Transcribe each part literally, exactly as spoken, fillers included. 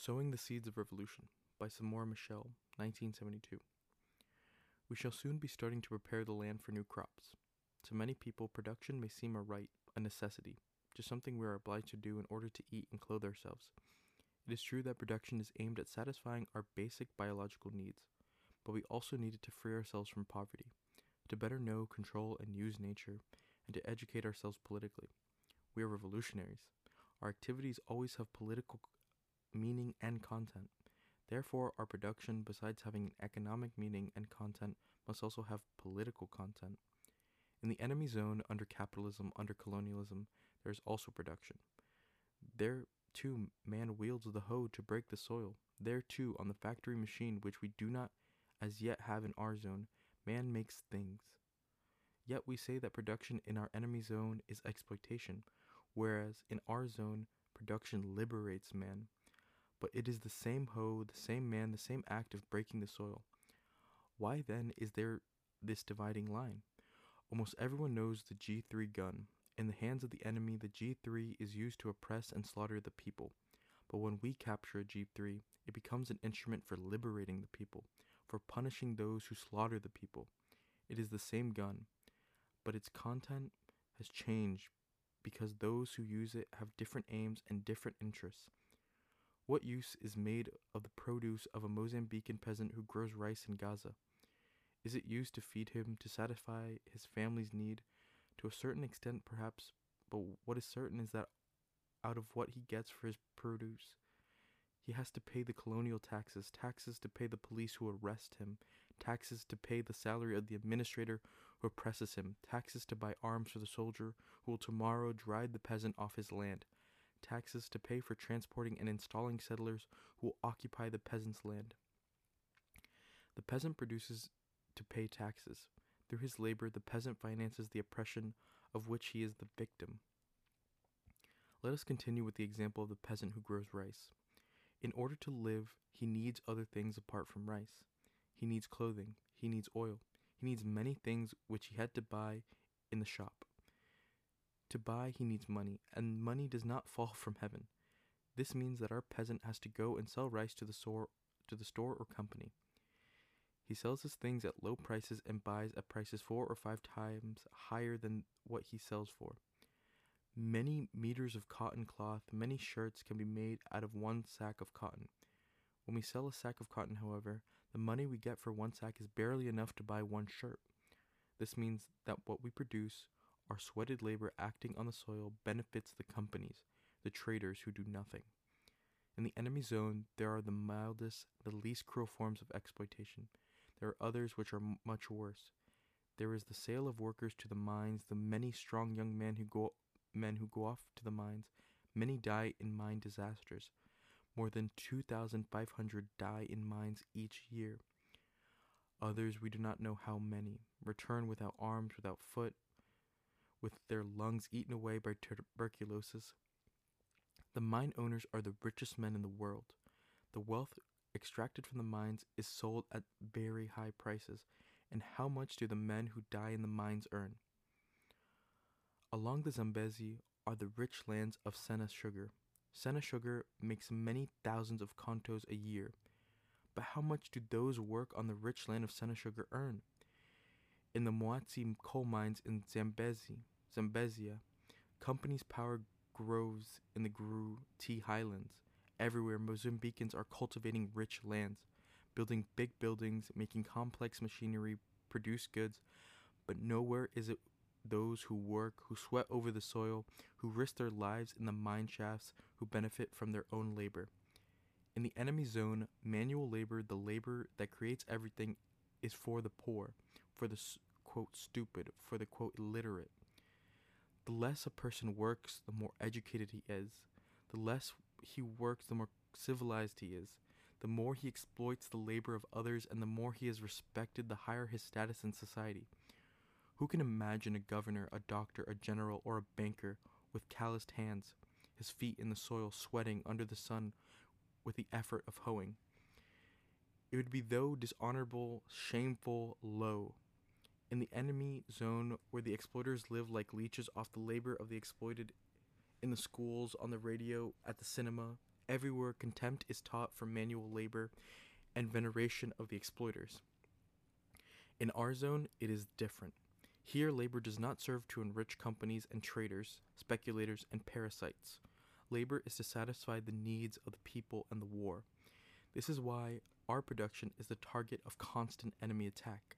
Sowing the Seeds of Revolution by Samora Machel, nineteen seventy-two. We shall soon be starting to prepare the land for new crops. To many people, production may seem a right, a necessity, just something we are obliged to do in order to eat and clothe ourselves. It is true that production is aimed at satisfying our basic biological needs, but we also need it to free ourselves from poverty, to better know, control, and use nature, and to educate ourselves politically. We are revolutionaries. Our activities always have political meaning and content. Therefore, our production, besides having an economic meaning and content, must also have political content. In the enemy zone, under capitalism, under colonialism, there is also production. There, too, man wields the hoe to break the soil. There, too, on the factory machine, which we do not as yet have in our zone, man makes things. Yet we say that production in our enemy zone is exploitation, whereas in our zone, production liberates man. But it is the same hoe, the same man, the same act of breaking the soil. Why then is there this dividing line? Almost everyone knows the G three gun. In the hands of the enemy, the G three is used to oppress and slaughter the people. But when we capture a G three, it becomes an instrument for liberating the people, for punishing those who slaughter the people. It is the same gun, but its content has changed because those who use it have different aims and different interests. What use is made of the produce of a Mozambican peasant who grows rice in Gaza? Is it used to feed him, to satisfy his family's need? To a certain extent, perhaps, but what is certain is that out of what he gets for his produce, he has to pay the colonial taxes, taxes to pay the police who arrest him, taxes to pay the salary of the administrator who oppresses him, taxes to buy arms for the soldier who will tomorrow drive the peasant off his land, taxes to pay for transporting and installing settlers who will occupy the peasant's land. The peasant produces to pay taxes. Through his labor, the peasant finances the oppression of which he is the victim. Let us continue with the example of the peasant who grows rice. In order to live, he needs other things apart from rice. He needs clothing. He needs oil. He needs many things which he had to buy in the shop. To buy, he needs money, and money does not fall from heaven. This means that our peasant has to go and sell rice to the store, to the store or company. He sells his things at low prices and buys at prices four or five times higher than what he sells for. Many meters of cotton cloth, many shirts can be made out of one sack of cotton. When we sell a sack of cotton, however, the money we get for one sack is barely enough to buy one shirt. This means that what we produce, our sweated labor acting on the soil, benefits the companies, the traders who do nothing. In the enemy zone, there are the mildest, the least cruel forms of exploitation. There are others which are much worse. There is the sale of workers to the mines, the many strong young men who go, men who go off to the mines. Many die in mine disasters. More than two thousand five hundred die in mines each year. Others, we do not know how many, return without arms, without foot, with their lungs eaten away by tuberculosis. The mine owners are the richest men in the world. The wealth extracted from the mines is sold at very high prices. And how much do the men who die in the mines earn? Along the Zambezi are the rich lands of Sena Sugar. Sena Sugar makes many thousands of contos a year. But how much do those work on the rich land of Sena Sugar earn? In the Moatize coal mines in Zambezi, Zambezia, companies power groves in the Guru Tea Highlands. Everywhere, Mozambicans are cultivating rich lands, building big buildings, making complex machinery, produce goods, but nowhere is it those who work, who sweat over the soil, who risk their lives in the mine shafts, who benefit from their own labor. In the enemy zone, manual labor, the labor that creates everything, is for the poor, for the, quote, stupid, for the, quote, illiterate. The less a person works, the more educated he is. The less he works, the more civilized he is. The more he exploits the labor of others and the more he is respected, the higher his status in society. Who can imagine a governor, a doctor, a general, or a banker with calloused hands, his feet in the soil, sweating under the sun with the effort of hoeing? It would be though dishonorable, shameful, low. In the enemy zone, where the exploiters live like leeches off the labor of the exploited, in the schools, on the radio, at the cinema, everywhere contempt is taught for manual labor and veneration of the exploiters. In our zone, it is different. Here, labor does not serve to enrich companies and traders, speculators, and parasites. Labor is to satisfy the needs of the people and the war. This is why our production is the target of constant enemy attack.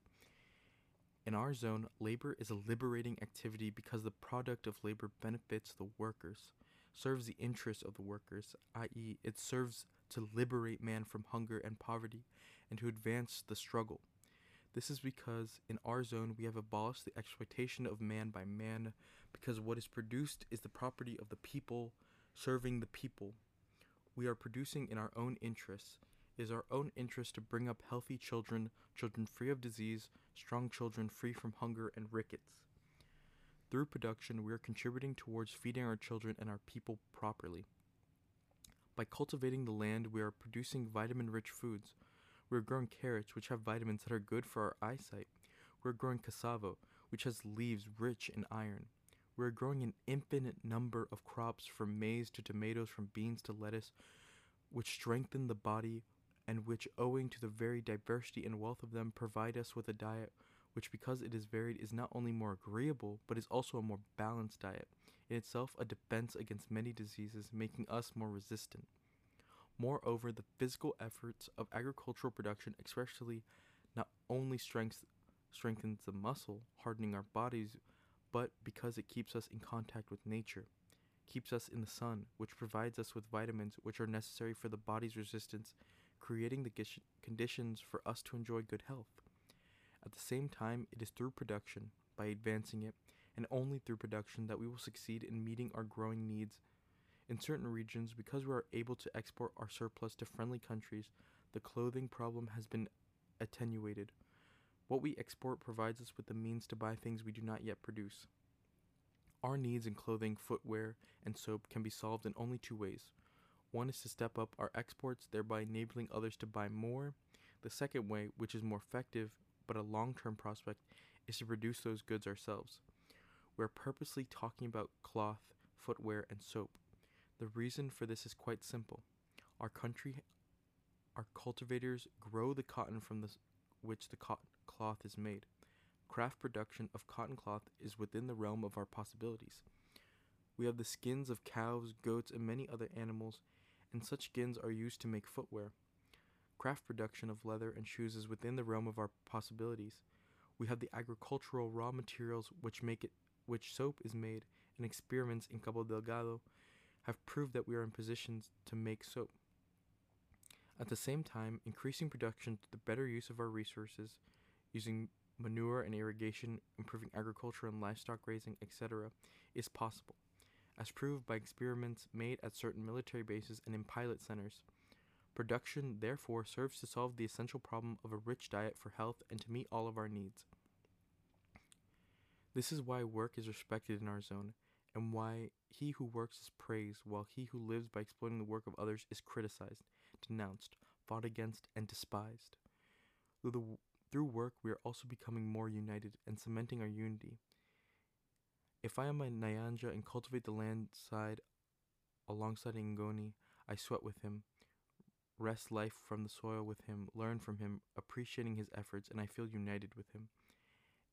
In our zone, labor is a liberating activity because the product of labor benefits the workers, serves the interests of the workers, that is, it serves to liberate man from hunger and poverty, and to advance the struggle. This is because in our zone we have abolished the exploitation of man by man, because what is produced is the property of the people, serving the people. We are producing in our own interests. It is our own interest to bring up healthy children, children free of disease, strong children free from hunger and rickets. Through production, we are contributing towards feeding our children and our people properly. By cultivating the land, we are producing vitamin-rich foods. We're growing carrots, which have vitamins that are good for our eyesight. We're growing cassava, which has leaves rich in iron. We're growing an infinite number of crops, from maize to tomatoes, from beans to lettuce, which strengthen the body and which, owing to the very diversity and wealth of them, provide us with a diet which, because it is varied, is not only more agreeable, but is also a more balanced diet, in itself a defense against many diseases, making us more resistant. Moreover, the physical efforts of agricultural production, especially, not only strength, strengthens the muscle, hardening our bodies, but because it keeps us in contact with nature, keeps us in the sun, which provides us with vitamins which are necessary for the body's resistance, creating the conditions for us to enjoy good health. At the same time, it is through production, by advancing it, and only through production, that we will succeed in meeting our growing needs. In certain regions, because we are able to export our surplus to friendly countries, the clothing problem has been attenuated. What we export provides us with the means to buy things we do not yet produce. Our needs in clothing, footwear, and soap can be solved in only two ways. One is to step up our exports, thereby enabling others to buy more. The second way, which is more effective, but a long-term prospect, is to produce those goods ourselves. We're purposely talking about cloth, footwear, and soap. The reason for this is quite simple. Our country, our cultivators grow the cotton from the, which the cotton cloth is made. Craft production of cotton cloth is within the realm of our possibilities. We have the skins of cows, goats, and many other animals, and such skins are used to make footwear. Craft production of leather and shoes is within the realm of our possibilities. We have the agricultural raw materials which make it, which soap is made, and experiments in Cabo Delgado have proved that we are in positions to make soap. At the same time, increasing production to the better use of our resources, using manure and irrigation, improving agriculture and livestock raising, et cetera, is possible, as proved by experiments made at certain military bases and in pilot centers. Production, therefore, serves to solve the essential problem of a rich diet for health and to meet all of our needs. This is why work is respected in our zone, and why he who works is praised, while he who lives by exploiting the work of others is criticized, denounced, fought against, and despised. Through, the, through work, we are also becoming more united and cementing our unity. If I am a Nyanja and cultivate the land side alongside Ngoni, I sweat with him, wrest life from the soil with him, learn from him, appreciating his efforts, and I feel united with him.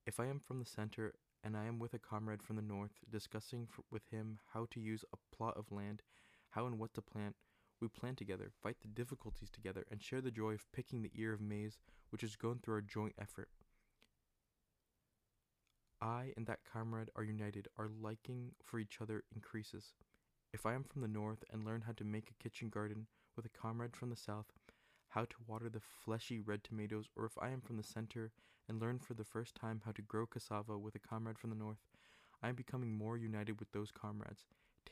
If I am from the center, and I am with a comrade from the north, discussing f with him how to use a plot of land, how and what to plant. We plan together, fight the difficulties together, and share the joy of picking the ear of maize, which is grown through our joint effort. I and that comrade are united, our liking for each other increases. If I am from the north and learn how to make a kitchen garden with a comrade from the south, how to water the fleshy red tomatoes, or if I am from the center and learn for the first time how to grow cassava with a comrade from the north, I am becoming more united with those comrades,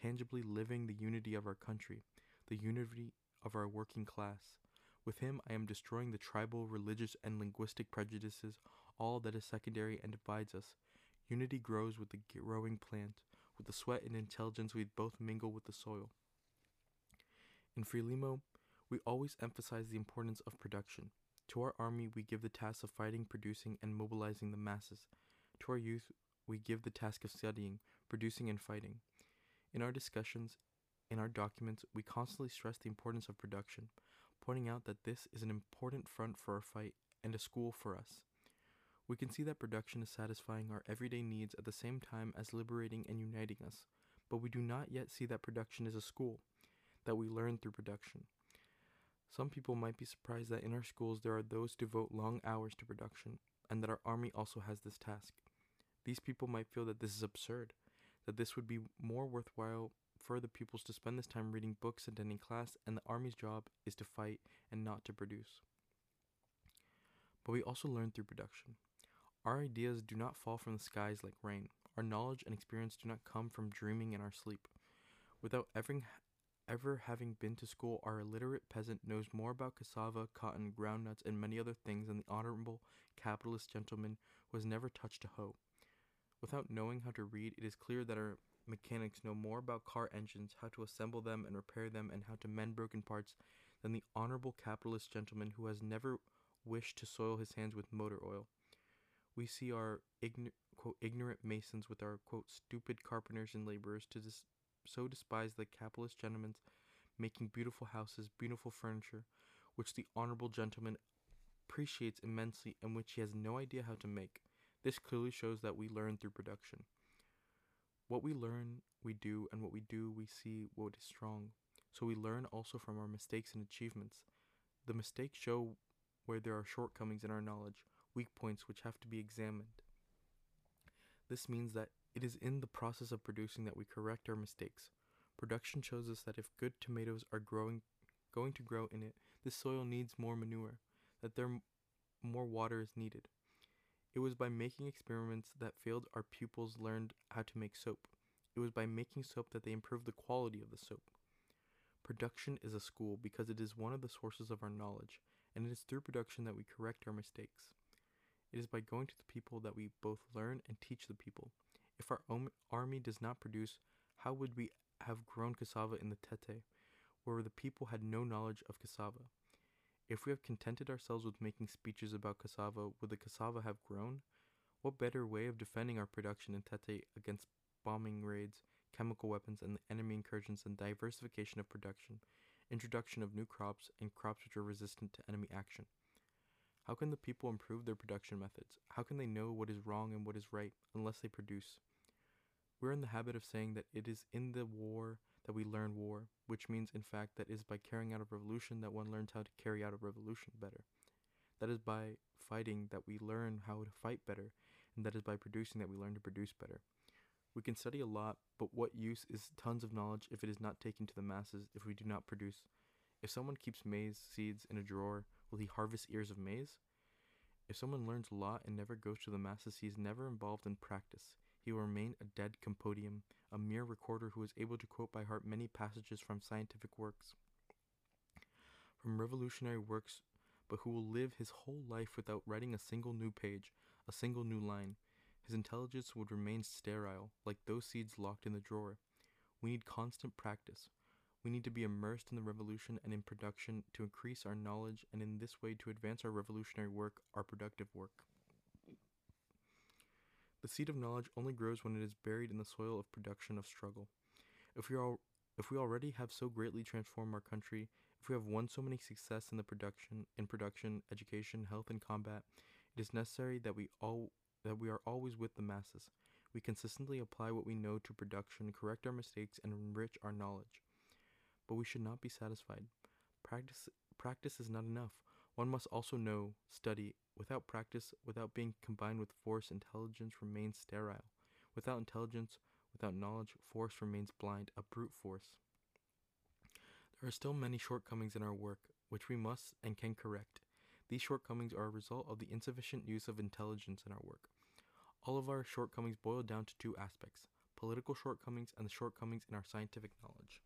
tangibly living the unity of our country, the unity of our working class. With him, I am destroying the tribal, religious, and linguistic prejudices, all that is secondary and divides us. Unity grows with the growing plant, with the sweat and intelligence we both mingle with the soil. In FRELIMO, we always emphasize the importance of production. To our army, we give the task of fighting, producing, and mobilizing the masses. To our youth, we give the task of studying, producing, and fighting. In our discussions, In our documents, we constantly stress the importance of production, pointing out that this is an important front for our fight and a school for us. We can see that production is satisfying our everyday needs at the same time as liberating and uniting us, but we do not yet see that production is a school, that we learn through production. Some people might be surprised that in our schools there are those who devote long hours to production, and that our army also has this task. These people might feel that this is absurd, that this would be more worthwhile for the pupils to spend this time reading books, attending class, and the army's job is to fight and not to produce. But we also learn through production. Our ideas do not fall from the skies like rain. Our knowledge and experience do not come from dreaming in our sleep. Without ever, ever having been to school, our illiterate peasant knows more about cassava, cotton, groundnuts, and many other things than the honorable capitalist gentleman who has never touched a hoe. Without knowing how to read, it is clear that our mechanics know more about car engines, how to assemble them and repair them, and how to mend broken parts than the honorable capitalist gentleman who has never wished to soil his hands with motor oil. We see our ign- quote, ignorant masons with our quote, stupid carpenters and laborers to dis- so despise the capitalist gentleman's making beautiful houses, beautiful furniture, which the honorable gentleman appreciates immensely and which he has no idea how to make. This clearly shows that we learn through production. What we learn, we do, and what we do, we see what is strong. So we learn also from our mistakes and achievements. The mistakes show where there are shortcomings in our knowledge, weak points which have to be examined. This means that it is in the process of producing that we correct our mistakes. Production shows us that if good tomatoes are growing, going to grow in it, the soil needs more manure, that there more water is needed. It was by making experiments that failed our pupils learned how to make soap. It was by making soap that they improved the quality of the soap. Production is a school because it is one of the sources of our knowledge, and it is through production that we correct our mistakes. It is by going to the people that we both learn and teach the people. If our own army does not produce, how would we have grown cassava in the Tete, where the people had no knowledge of cassava? If we have contented ourselves with making speeches about cassava, would the cassava have grown? What better way of defending our production in Tete against bombing raids, chemical weapons, and the enemy incursions than diversification of production, introduction of new crops, and crops which are resistant to enemy action? How can the people improve their production methods? How can they know what is wrong and what is right unless they produce? We're in the habit of saying that it is in the war that we learn war, which means, in fact, that it is by carrying out a revolution that one learns how to carry out a revolution better. That is by fighting that we learn how to fight better, and that is by producing that we learn to produce better. We can study a lot, but what use is tons of knowledge if it is not taken to the masses, if we do not produce? If someone keeps maize seeds in a drawer, will he harvest ears of maize? If someone learns a lot and never goes to the masses, he is never involved in practice. He will remain a dead compendium, a mere recorder who is able to quote by heart many passages from scientific works, from revolutionary works, but who will live his whole life without writing a single new page, a single new line. His intelligence would remain sterile, like those seeds locked in the drawer. We need constant practice. We need to be immersed in the revolution and in production to increase our knowledge and in this way to advance our revolutionary work, our productive work. The seed of knowledge only grows when it is buried in the soil of production of struggle. If we are, if we already have so greatly transformed our country, if we have won so many success in the production, in production, education, health, and combat, it is necessary that we all that we are always with the masses. We consistently apply what we know to production, correct our mistakes, and enrich our knowledge. But we should not be satisfied. Practice, practice is not enough. One must also know, study. Without practice, without being combined with force, intelligence remains sterile. Without intelligence, without knowledge, force remains blind, a brute force. There are still many shortcomings in our work, which we must and can correct. These shortcomings are a result of the insufficient use of intelligence in our work. All of our shortcomings boil down to two aspects: political shortcomings and the shortcomings in our scientific knowledge.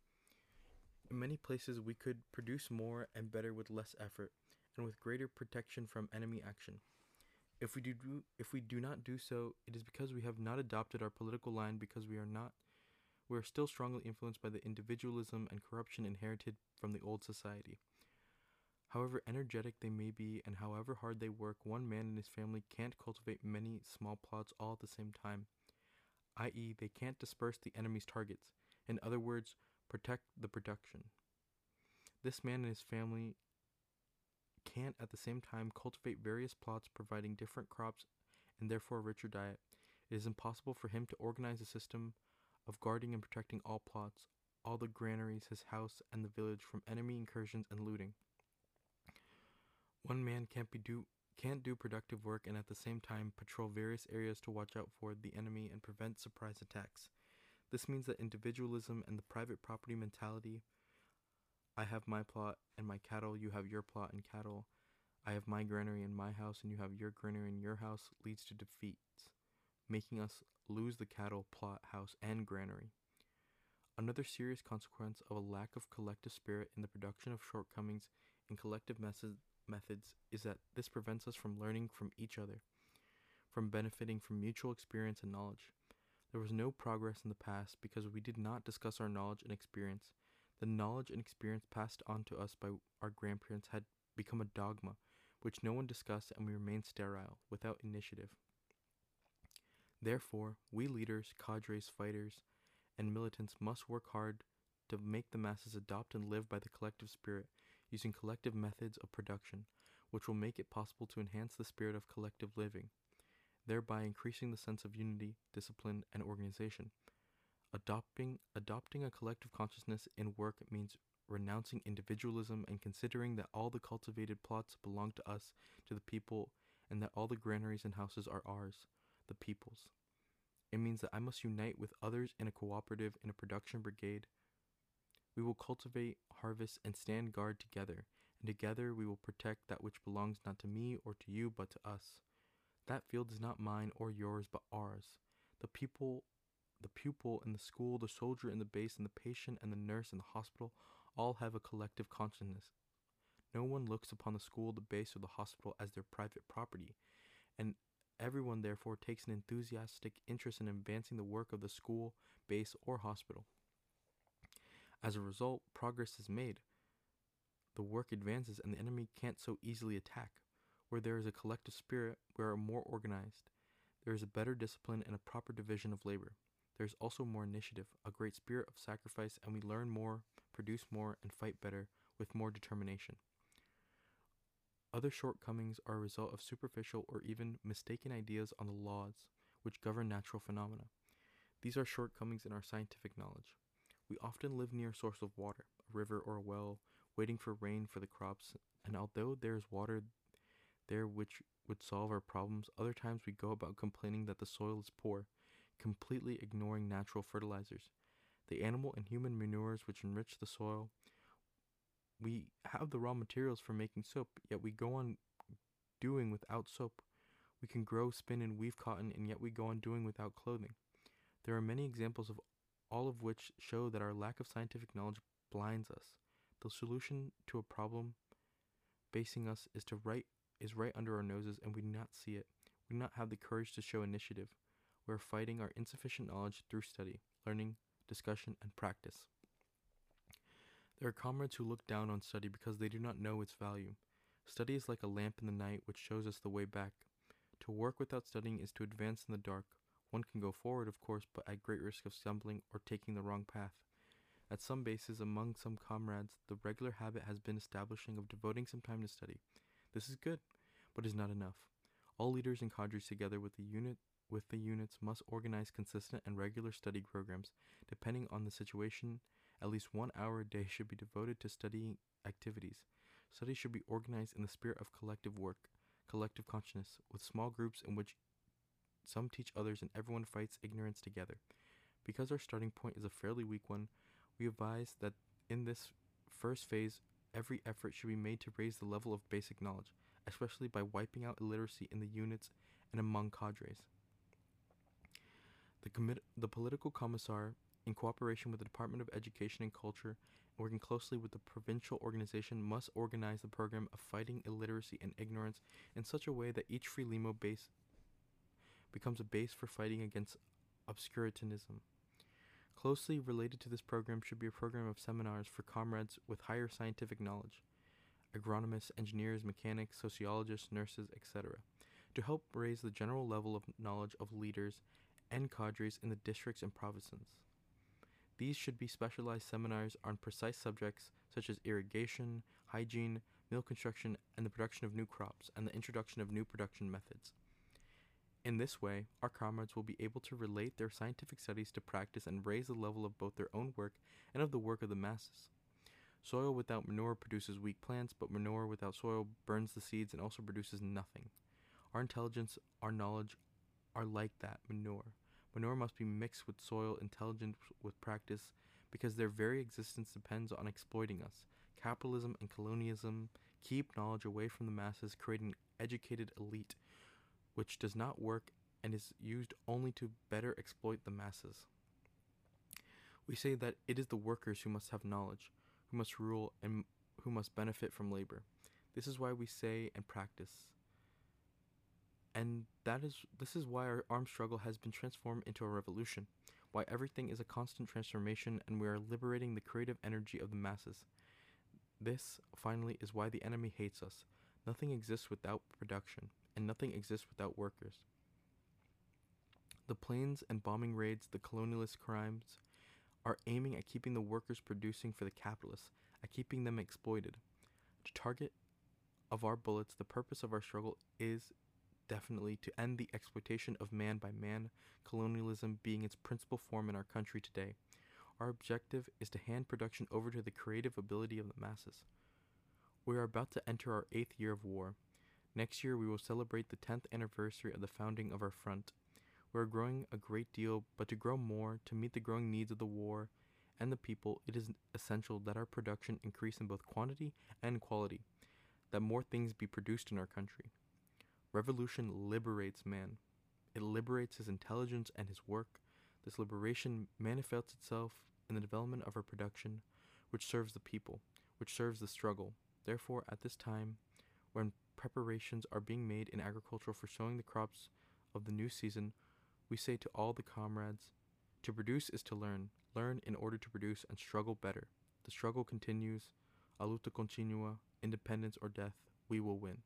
In many places, we could produce more and better with less effort, and with greater protection from enemy action. If we do, if we do not do so, it is because we have not adopted our political line, because we are not, we are still strongly influenced by the individualism and corruption inherited from the old society. However energetic they may be, and however hard they work, one man and his family can't cultivate many small plots all at the same time, that is, they can't disperse the enemy's targets. In other words, protect the production. This man and his family can at the same time cultivate various plots providing different crops and therefore a richer diet. It is impossible for him to organize a system of guarding and protecting all plots, all the granaries, his house, and the village from enemy incursions and looting. One man can't be do can't do productive work and at the same time patrol various areas to watch out for the enemy and prevent surprise attacks. This means that individualism and the private property mentality, I have my plot and my cattle, you have your plot and cattle, I have my granary and my house and you have your granary and your house, leads to defeats, making us lose the cattle, plot, house, and granary. Another serious consequence of a lack of collective spirit in the production of shortcomings in collective mes- methods is that this prevents us from learning from each other, from benefiting from mutual experience and knowledge. There was no progress in the past because we did not discuss our knowledge and experience. The knowledge and experience passed on to us by our grandparents had become a dogma, which no one discussed, and we remained sterile, without initiative. Therefore, we leaders, cadres, fighters, and militants must work hard to make the masses adopt and live by the collective spirit, using collective methods of production, which will make it possible to enhance the spirit of collective living, thereby increasing the sense of unity, discipline, and organization. Adopting, adopting a collective consciousness in work means renouncing individualism and considering that all the cultivated plots belong to us, to the people, and that all the granaries and houses are ours, the people's. It means that I must unite with others in a cooperative, in a production brigade. We will cultivate, harvest, and stand guard together, and together we will protect that which belongs not to me or to you, but to us. That field is not mine or yours, but ours. The people The pupil and the school, the soldier and the base, and the patient and the nurse and the hospital all have a collective consciousness. No one looks upon the school, the base, or the hospital as their private property, and everyone therefore takes an enthusiastic interest in advancing the work of the school, base, or hospital. As a result, progress is made. The work advances and the enemy can't so easily attack. Where there is a collective spirit, we are more organized. There is a better discipline and a proper division of labor. There is also more initiative, a great spirit of sacrifice, and we learn more, produce more, and fight better with more determination. Other shortcomings are a result of superficial or even mistaken ideas on the laws which govern natural phenomena. These are shortcomings in our scientific knowledge. We often live near a source of water, a river or a well, waiting for rain for the crops, and although there is water there which would solve our problems, other times we go about complaining that the soil is poor, completely ignoring natural fertilizers, the animal and human manures which enrich the soil. We have the raw materials for making soap, yet we go on doing without soap. We can grow, spin, and weave cotton, and yet we go on doing without clothing. There are many examples of all of which show that our lack of scientific knowledge blinds us. The solution to a problem facing us is to right is right under our noses, and we do not see it. We do not have the courage to show initiative. We are fighting our insufficient knowledge through study, learning, discussion, and practice. There are comrades who look down on study because they do not know its value. Study is like a lamp in the night which shows us the way back. To work without studying is to advance in the dark. One can go forward, of course, but at great risk of stumbling or taking the wrong path. At some bases, among some comrades, the regular habit has been establishing of devoting some time to study. This is good, but is not enough. All leaders and cadres together with the unit with the units must organize consistent and regular study programs. Depending on the situation, at least one hour a day should be devoted to studying activities. Study should be organized in the spirit of collective work, collective consciousness, with small groups in which some teach others and everyone fights ignorance together. Because our starting point is a fairly weak one, we advise that in this first phase, every effort should be made to raise the level of basic knowledge, especially by wiping out illiteracy in the units and among cadres. The, commit- the political commissar, in cooperation with the Department of Education and Culture, and working closely with the provincial organization, must organize the program of fighting illiteracy and ignorance in such a way that each FRELIMO base becomes a base for fighting against obscurantism. Closely related to this program should be a program of seminars for comrades with higher scientific knowledge, agronomists, engineers, mechanics, sociologists, nurses, et cetera, to help raise the general level of knowledge of leaders and cadres in the districts and provinces. These should be specialized seminars on precise subjects such as irrigation, hygiene, mill construction, and the production of new crops and the introduction of new production methods. In this way, our comrades will be able to relate their scientific studies to practice and raise the level of both their own work and of the work of the masses. Soil without manure produces weak plants, but manure without soil burns the seeds and also produces nothing. Our intelligence, our knowledge are like that manure. Manure must be mixed with soil, intelligent with practice, because their very existence depends on exploiting us. Capitalism and colonialism keep knowledge away from the masses, creating an educated elite, which does not work and is used only to better exploit the masses. We say that it is the workers who must have knowledge, who must rule, and who must benefit from labor. This is why we say and practice. And that is, this is why our armed struggle has been transformed into a revolution, why everything is a constant transformation and we are liberating the creative energy of the masses. This, finally, is why the enemy hates us. Nothing exists without production, and nothing exists without workers. The planes and bombing raids, the colonialist crimes, are aiming at keeping the workers producing for the capitalists, at keeping them exploited. The target of our bullets, the purpose of our struggle is definitely to end the exploitation of man by man, colonialism being its principal form in our country today. Our objective is to hand production over to the creative ability of the masses. We are about to enter our eighth year of war. Next year we will celebrate the tenth anniversary of the founding of our front. We are growing a great deal, but to grow more, to meet the growing needs of the war and the people, it is essential that our production increase in both quantity and quality, that more things be produced in our country. Revolution liberates man. It liberates his intelligence and his work. This liberation manifests itself in the development of our production, which serves the people, which serves the struggle. Therefore, at this time, when preparations are being made in agriculture for sowing the crops of the new season, we say to all the comrades, to produce is to learn, learn in order to produce and struggle better. The struggle continues, a luta continua, independence or death, we will win.